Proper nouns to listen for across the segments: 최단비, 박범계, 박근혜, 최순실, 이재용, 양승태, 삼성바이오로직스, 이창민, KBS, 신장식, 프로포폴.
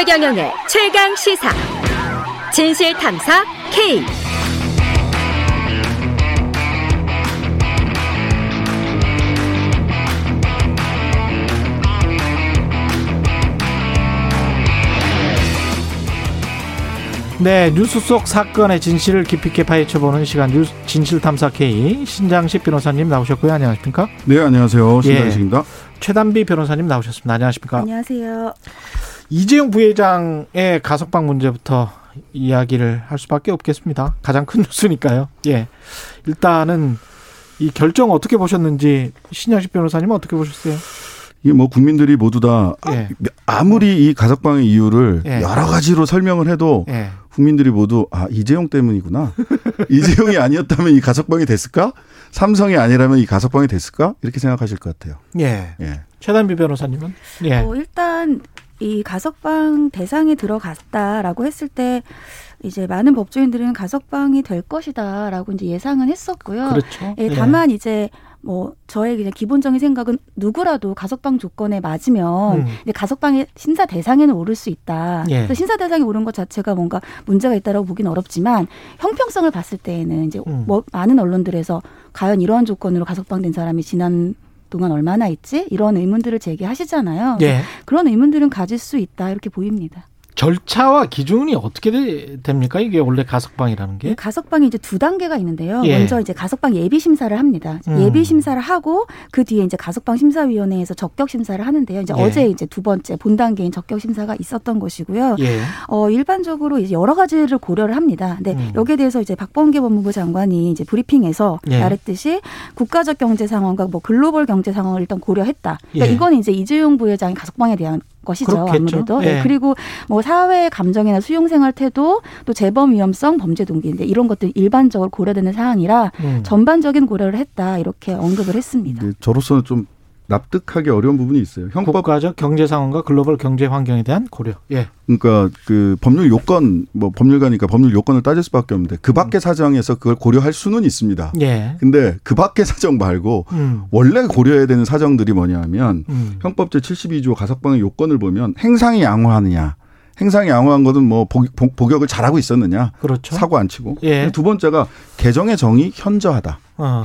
최경영의 최강시사 진실탐사 K. 네, 뉴스 속 사건의 진실을 깊이 있게 파헤쳐보는 시간, 뉴스 진실탐사 K. 신장식 변호사님 나오셨고요. 안녕하십니까? 네, 안녕하세요. 신장식입니다. 예, 최단비 변호사님 나오셨습니다. 안녕하십니까? 안녕하세요. 이재용 부회장의 가석방 문제부터 이야기를 할 수밖에 없겠습니다. 가장 큰 뉴스니까요. 예, 일단은 이 결정 어떻게 보셨는지, 신장식 변호사님은 어떻게 보셨어요? 이게 뭐 국민들이 모두 다 아무리 이 가석방의 이유를 여러 가지로 설명을 해도 국민들이 모두 아, 이재용 때문이구나. 이재용이 아니었다면 이 가석방이 됐을까? 삼성이 아니라면 이 가석방이 됐을까? 이렇게 생각하실 것 같아요. 예. 예. 최단비 변호사님은? 예. 일단 이 가석방 대상에 들어갔다라고 했을 때 이제 많은 법조인들은 가석방이 될 것이다라고 이제 예상은 했었고요. 그렇죠. 예, 다만 이제 저의 그냥 기본적인 생각은 누구라도 가석방 조건에 맞으면 가석방의 심사 대상에는 오를 수 있다. 예. 그래서 심사 대상에 오른 것 자체가 뭔가 문제가 있다라고 보긴 어렵지만 형평성을 봤을 때에는 이제 많은 언론들에서 과연 이러한 조건으로 가석방된 사람이 지난 동안 얼마나 있지? 이런 의문들을 제기하시잖아요. 예. 그런 의문들은 가질 수 있다 이렇게 보입니다. 절차와 기준이 어떻게 됩니까? 이게 원래 가석방이라는 게? 가석방이 이제 두 단계가 있는데요. 예. 먼저 이제 가석방 예비 심사를 합니다. 예비 심사를 하고 그 뒤에 이제 가석방 심사위원회에서 적격 심사를 하는데요. 이제 어제 이제 두 번째 본 단계인 적격 심사가 있었던 것이고요. 예. 일반적으로 이제 여러 가지를 고려를 합니다. 근데 여기에 대해서 이제 박범계 법무부 장관이 이제 브리핑에서 말했듯이 국가적 경제 상황과 글로벌 경제 상황을 일단 고려했다. 그러니까 이건 이제 이재용 부회장의 가석방에 대한 것이죠. 그렇겠죠. 아무래도. 예. 그리고 사회의 감정이나 수용생활 태도, 또 재범 위험성, 범죄 동기인데 이런 것들 일반적으로 고려되는 사항이라 전반적인 고려를 했다 이렇게 언급을 했습니다. 네, 저로서는 좀 납득하기 어려운 부분이 있어요. 형법 국가적 경제 상황과 글로벌 경제 환경에 대한 고려. 예. 그러니까 그 법률 요건 법률가니까 법률 요건을 따질 수밖에 없는데 그 밖의 사정에서 그걸 고려할 수는 있습니다. 예. 근데 그 밖의 사정 말고 원래 고려해야 되는 사정들이 뭐냐면 형법 제 72조 가석방의 요건을 보면 행상이 양호하느냐. 행상이 양호한 것은 복역을 잘하고 있었느냐. 그렇죠. 사고 안 치고. 예. 두 번째가 개정의 정이 현저하다.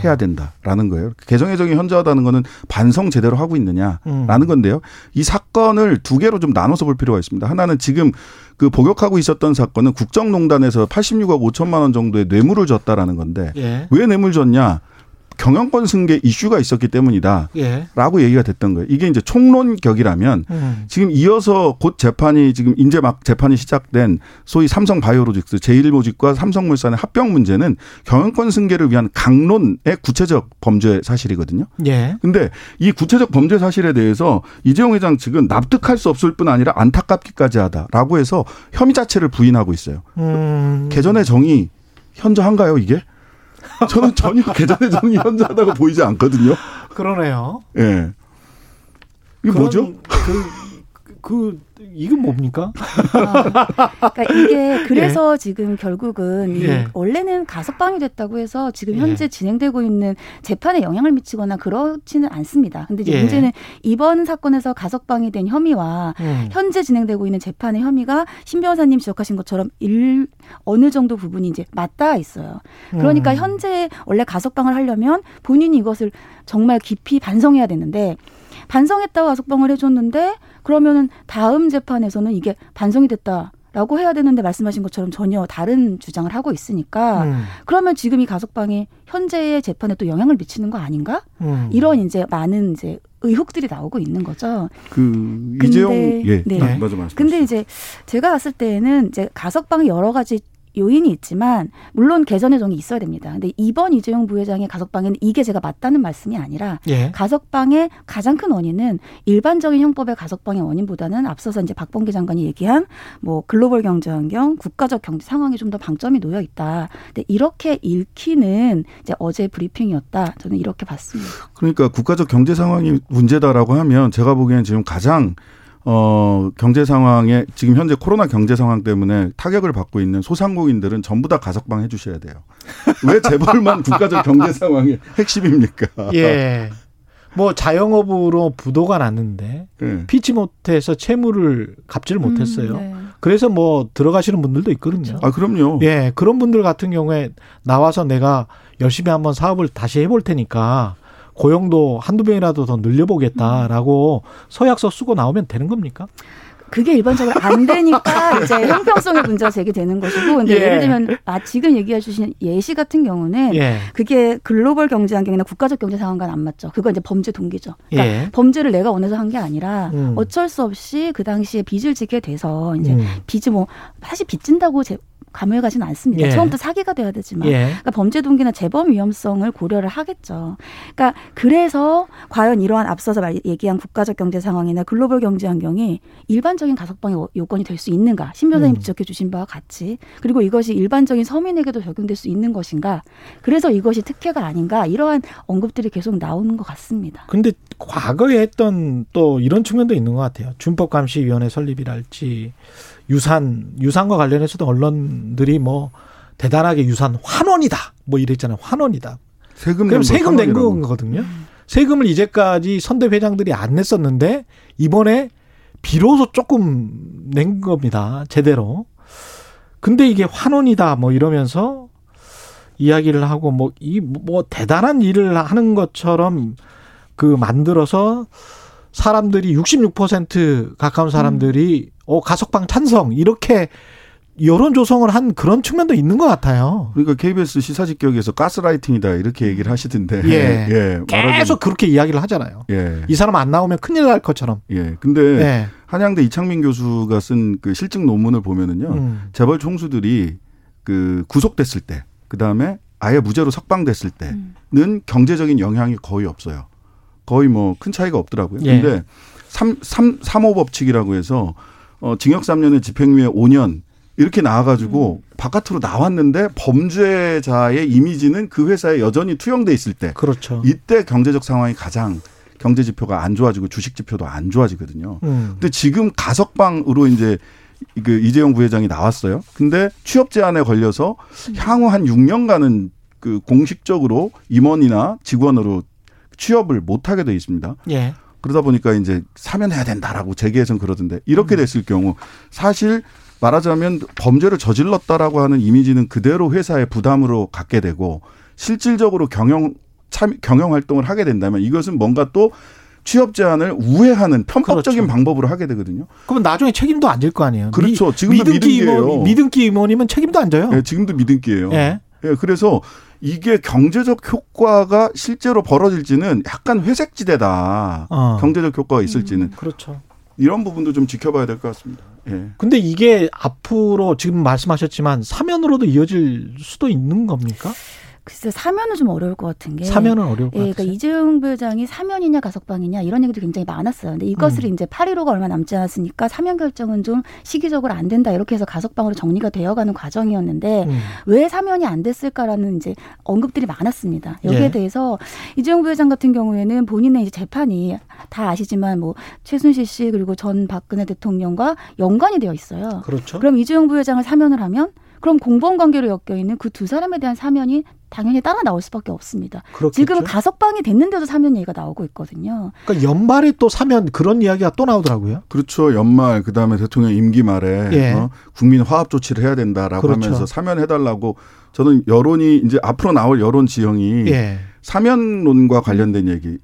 해야 된다라는 거예요. 개정의 정이 현저하다는 거는 반성 제대로 하고 있느냐라는 건데요. 이 사건을 두 개로 좀 나눠서 볼 필요가 있습니다. 하나는 지금 그 복역하고 있었던 사건은 국정농단에서 86억 5천만 원 정도의 뇌물을 줬다라는 건데 왜 뇌물 줬냐. 경영권 승계 이슈가 있었기 때문이다. 라고 얘기가 됐던 거예요. 이게 이제 총론격이라면 지금 이어서 곧 재판이 지금 이제 막 재판이 시작된 소위 삼성바이오로직스 제1모직과 삼성물산의 합병 문제는 경영권 승계를 위한 강론의 구체적 범죄 사실이거든요. 그런데 이 구체적 범죄 사실에 대해서 이재용 회장 측은 납득할 수 없을 뿐 아니라 안타깝기까지 하다라고 해서 혐의 자체를 부인하고 있어요. 개전의 정이 현저한가요 이게? 저는 전혀 계좌의 정이 현저하다고 보이지 않거든요. 그러네요. 예. 네. 이게 뭐죠? 이건 뭡니까? 그러니까 이게 그래서 지금 결국은 원래는 가석방이 됐다고 해서 지금 현재 진행되고 있는 재판에 영향을 미치거나 그렇지는 않습니다. 그런데 문제는 이번 사건에서 가석방이 된 혐의와 현재 진행되고 있는 재판의 혐의가 신 변호사님 지적하신 것처럼 어느 정도 부분이 이제 맞닿아 있어요. 그러니까 현재 원래 가석방을 하려면 본인이 이것을 정말 깊이 반성해야 되는데 반성했다고 가석방을 해줬는데 그러면은 다음 재판에서는 이게 반성이 됐다라고 해야 되는데 말씀하신 것처럼 전혀 다른 주장을 하고 있으니까 그러면 지금 이 가석방이 현재의 재판에 또 영향을 미치는 거 아닌가? 이런 이제 많은 이제 의혹들이 나오고 있는 거죠. 이재용 맞아 말씀. 근데 이제 제가 봤을 때에는 이제 가석방이 여러 가지 요인이 있지만 물론 개선의 정이 있어야 됩니다. 근데 이번 이재용 부회장의 가석방에는 이게 제가 맞다는 말씀이 아니라 가석방의 가장 큰 원인은 일반적인 형법의 가석방의 원인보다는 앞서서 이제 박범계 장관이 얘기한 글로벌 경제 환경, 국가적 경제 상황이 좀 더 방점이 놓여 있다. 근데 이렇게 읽히는 이제 어제 브리핑이었다. 저는 이렇게 봤습니다. 그러니까 국가적 경제 상황이 문제다라고 하면 제가 보기에는 지금 가장 경제 상황에 지금 현재 코로나 경제 상황 때문에 타격을 받고 있는 소상공인들은 전부 다 가석방 해 주셔야 돼요. 왜 재벌만 국가적 경제 상황의 핵심입니까? 예. 뭐 자영업으로 부도가 났는데 피치 못해서 채무를 갚지를 못했어요. 네. 그래서 뭐 들어가시는 분들도 있거든요. 아, 그럼요. 예, 그런 분들 같은 경우에 나와서 내가 열심히 한번 사업을 다시 해볼 테니까 고용도 한두 명이라도 더 늘려보겠다라고 서약서 쓰고 나오면 되는 겁니까? 그게 일반적으로 안 되니까 이제 형평성의 문제가 제기되는 것이고, 근데 예를 들면 지금 얘기해 주신 예시 같은 경우는 그게 글로벌 경제 환경이나 국가적 경제 상황과는 안 맞죠. 그거 이제 범죄 동기죠. 그러니까 범죄를 내가 원해서 한 게 아니라 어쩔 수 없이 그 당시에 빚을 지게 돼서 이제 빚이 뭐 사실 빚진다고 감옥에 가지는 않습니다. 처음부터 사기가 돼야 되지만 그러니까 범죄 동기나 재범 위험성을 고려를 하겠죠. 그러니까 그래서 과연 이러한 앞서서 얘기한 국가적 경제 상황이나 글로벌 경제 환경이 일반적인 가석방의 요건이 될 수 있는가. 신 변호사님 지적해 주신 바와 같이. 그리고 이것이 일반적인 서민에게도 적용될 수 있는 것인가. 그래서 이것이 특혜가 아닌가. 이러한 언급들이 계속 나오는 것 같습니다. 그런데 과거에 했던 또 이런 측면도 있는 것 같아요. 준법감시위원회 설립이랄지. 유산과 관련해서도 언론들이 뭐 대단하게 유산 환원이다 뭐 이랬잖아요. 환원이다. 세금 그럼 세금 낸 거거든요. 세금을 이제까지 선대 회장들이 안 냈었는데 이번에 비로소 조금 낸 겁니다. 제대로. 근데 이게 환원이다 뭐 이러면서 이야기를 하고 뭐 대단한 일을 하는 것처럼 그 만들어서 사람들이 66% 가까운 사람들이 가석방 찬성 이렇게 여론 조성을 한 그런 측면도 있는 것 같아요. 그러니까 KBS 시사직격에서 가스라이팅이다 이렇게 얘기를 하시던데 계속 그렇게 이야기를 하잖아요. 이 사람 안 나오면 큰일 날 것처럼. 근데 한양대 이창민 교수가 쓴 그 실증 논문을 보면은요, 재벌 총수들이 그 구속됐을 때, 그 다음에 아예 무죄로 석방됐을 때는 경제적인 영향이 거의 없어요. 거의 뭐 큰 차이가 없더라고요. 그런데 3.5 법칙이라고 해서 징역 3년에 집행유예 5년 이렇게 나와가지고 바깥으로 나왔는데 범죄자의 이미지는 그 회사에 여전히 투영돼 있을 때, 그렇죠. 이때 경제적 상황이 가장 경제 지표가 안 좋아지고 주식 지표도 안 좋아지거든요. 근데 지금 가석방으로 이제 그 이재용 부회장이 나왔어요. 근데 취업 제한에 걸려서 향후 한 6년간은 그 공식적으로 임원이나 직원으로 취업을 못하게 돼 있습니다. 그러다 보니까 이제 사면해야 된다라고 재계에서는 그러던데 이렇게 됐을 경우 사실 말하자면 범죄를 저질렀다라고 하는 이미지는 그대로 회사의 부담으로 갖게 되고 실질적으로 경영 활동을 하게 된다면 이것은 뭔가 또 취업 제한을 우회하는 편법적인 방법으로 하게 되거든요. 그럼 나중에 책임도 안 질 거 아니에요. 그렇죠. 지금도 미등기예요. 미등기 임원이면 책임도 안 져요. 지금도 미등기예요. 그래서 이게 경제적 효과가 실제로 벌어질지는 약간 회색지대다. 경제적 효과가 있을지는. 그렇죠. 이런 부분도 좀 지켜봐야 될 것 같습니다. 근데 이게 앞으로 지금 말씀하셨지만 사면으로도 이어질 수도 있는 겁니까? 글쎄, 사면은 좀 어려울 것 같은 게. 사면은 어려울 것 같아요. 그러니까 이재용 부회장이 사면이냐 가석방이냐 이런 얘기도 굉장히 많았어요. 근데 이것을 이제 8.15가 얼마 남지 않았으니까 사면 결정은 좀 시기적으로 안 된다 이렇게 해서 가석방으로 정리가 되어가는 과정이었는데 왜 사면이 안 됐을까라는 이제 언급들이 많았습니다. 여기에 대해서 이재용 부회장 같은 경우에는 본인의 이제 재판이 다 아시지만 뭐 최순실 씨 그리고 전 박근혜 대통령과 연관이 되어 있어요. 그렇죠. 그럼 이재용 부회장을 사면을 하면 그럼 공범 관계로 엮여 있는 그 두 사람에 대한 사면이 당연히 따라 나올 수밖에 없습니다. 그렇겠죠? 지금 가석방이 됐는데도 사면 얘기가 나오고 있거든요. 그러니까 연말에 또 사면 그런 이야기가 또 나오더라고요. 그렇죠. 연말 그다음에 대통령 임기 말에 국민 화합 조치를 해야 된다라고 하면서 사면해달라고 저는 여론이 이제 앞으로 나올 여론 지형이 사면론과 관련된 얘기.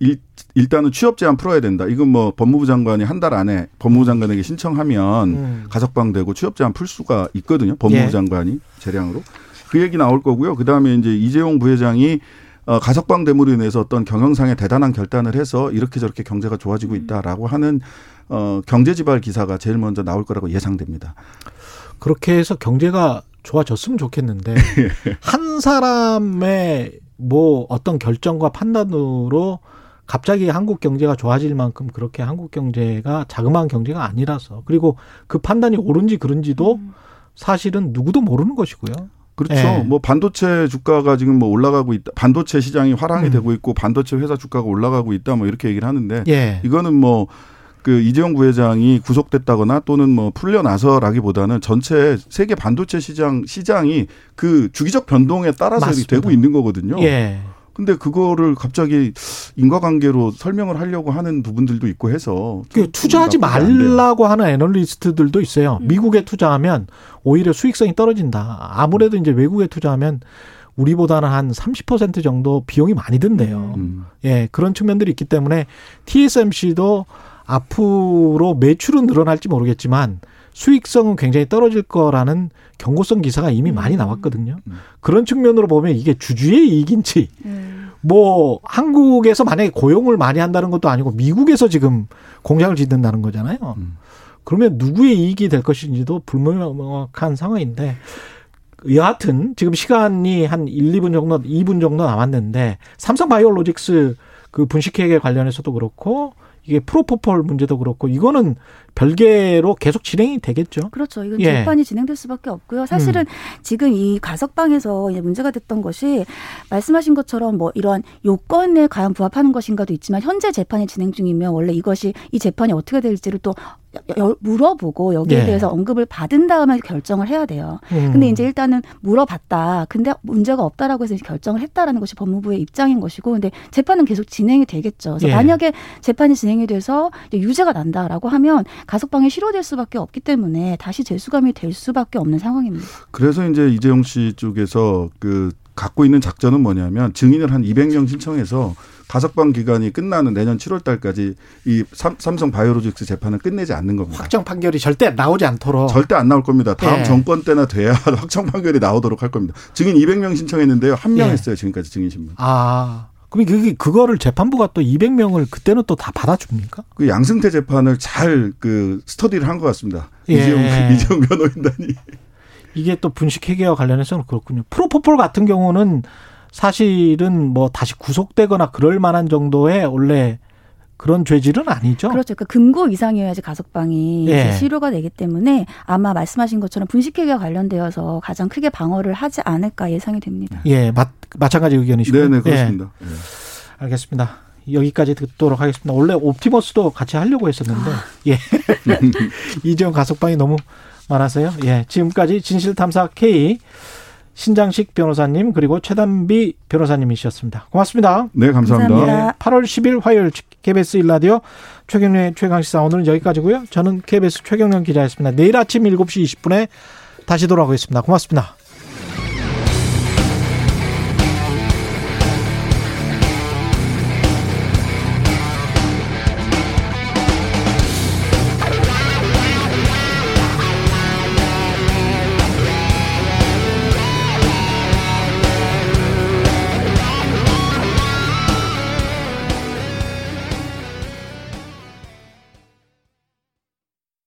일단은 취업 제한 풀어야 된다. 이건 뭐 법무부 장관이 한 달 안에 법무부 장관에게 신청하면 가석방되고 취업 제한 풀 수가 있거든요. 법무부 장관이 재량으로. 그 얘기 나올 거고요. 그다음에 이제 이재용 부회장이 가석방 됨으로 인해서 어떤 경영상의 대단한 결단을 해서 이렇게 저렇게 경제가 좋아지고 있다라고 하는 경제지발 기사가 제일 먼저 나올 거라고 예상됩니다. 그렇게 해서 경제가 좋아졌으면 좋겠는데 한 사람의 뭐 어떤 결정과 판단으로 갑자기 한국 경제가 좋아질 만큼 그렇게 한국 경제가 자그마한 경제가 아니라서, 그리고 그 판단이 옳은지 그른지도 사실은 누구도 모르는 것이고요. 그렇죠. 뭐 반도체 주가가 지금 뭐 올라가고 있다. 반도체 시장이 화랑이 되고 있고 반도체 회사 주가가 올라가고 있다. 뭐 이렇게 얘기를 하는데 이거는 뭐 그 이재용 부회장이 구속됐다거나 또는 뭐 풀려나서라기보다는 전체 세계 반도체 시장이 그 주기적 변동에 따라서 되고 있는 거거든요. 근데 그거를 갑자기 인과관계로 설명을 하려고 하는 부분들도 있고 해서. 투자하지 말라고 하는 애널리스트들도 있어요. 미국에 투자하면 오히려 수익성이 떨어진다. 아무래도 이제 외국에 투자하면 우리보다는 한 30% 정도 비용이 많이 든대요. 예, 그런 측면들이 있기 때문에 TSMC도 앞으로 매출은 늘어날지 모르겠지만 수익성은 굉장히 떨어질 거라는 경고성 기사가 이미 많이 나왔거든요. 그런 측면으로 보면 이게 주주의 이익인지 뭐 한국에서 만약에 고용을 많이 한다는 것도 아니고 미국에서 지금 공장을 짓는다는 거잖아요. 그러면 누구의 이익이 될 것인지도 불명확한 상황인데 여하튼 지금 시간이 한 2분 정도 남았는데 삼성바이오로직스 그 분식회계 관련해서도 그렇고 이게 프로포폴 문제도 그렇고 이거는 별개로 계속 진행이 되겠죠. 그렇죠. 이건 재판이 진행될 수밖에 없고요. 사실은 지금 이 가석방에서 문제가 됐던 것이 말씀하신 것처럼 뭐 이러한 요건에 과연 부합하는 것인가도 있지만 현재 재판이 진행 중이면 원래 이것이 이 재판이 어떻게 될지를 또 물어보고 여기에 대해서 언급을 받은 다음에 결정을 해야 돼요. 근데 이제 일단은 물어봤다. 근데 문제가 없다라고 해서 결정을 했다라는 것이 법무부의 입장인 것이고, 근데 재판은 계속 진행이 되겠죠. 그래서 만약에 재판이 진행이 돼서 유죄가 난다라고 하면 가석방이 실효될 수밖에 없기 때문에 다시 재수감이 될 수밖에 없는 상황입니다. 그래서 이제 이재용 씨 쪽에서 그 갖고 있는 작전은 뭐냐면 증인을 한 200명 신청해서 가석방 기간이 끝나는 내년 7월 달까지 이 삼성 바이오로직스 재판을 끝내지 않는 겁니다. 확정 판결이 절대 나오지 않도록. 절대 안 나올 겁니다. 다음 정권 때나 돼야 확정 판결이 나오도록 할 겁니다. 증인 200명 신청했는데요. 1명 했어요. 지금까지 증인 신문. 아. 그럼 그거를 재판부가 또 200명을 그때는 또 다 받아줍니까? 그 양승태 재판을 잘 그 스터디를 한 것 같습니다. 이재용 변호인단이. 이게 또 분식회계와 관련해서는 그렇군요. 프로포폴 같은 경우는 사실은 뭐 다시 구속되거나 그럴 만한 정도의 원래 그런 죄질은 아니죠. 그렇죠. 그러니까 금고 이상이어야지 가석방이 실효가 되기 때문에 아마 말씀하신 것처럼 분식회계와 관련되어서 가장 크게 방어를 하지 않을까 예상이 됩니다. 예, 마찬가지 의견이시고요. 네네, 그렇습니다. 예. 알겠습니다. 여기까지 듣도록 하겠습니다. 원래 옵티머스도 같이 하려고 했었는데 이재용 가석방이 너무 많아서요. 예, 지금까지 진실탐사 K 신장식 변호사님 그리고 최단비 변호사님이셨습니다. 고맙습니다. 네, 감사합니다. 8월 10일 화요일 KBS 1라디오 최경련의 최강시사 오늘은 여기까지고요. 저는 KBS 최경련 기자였습니다. 내일 아침 7시 20분에 다시 돌아오겠습니다. 고맙습니다.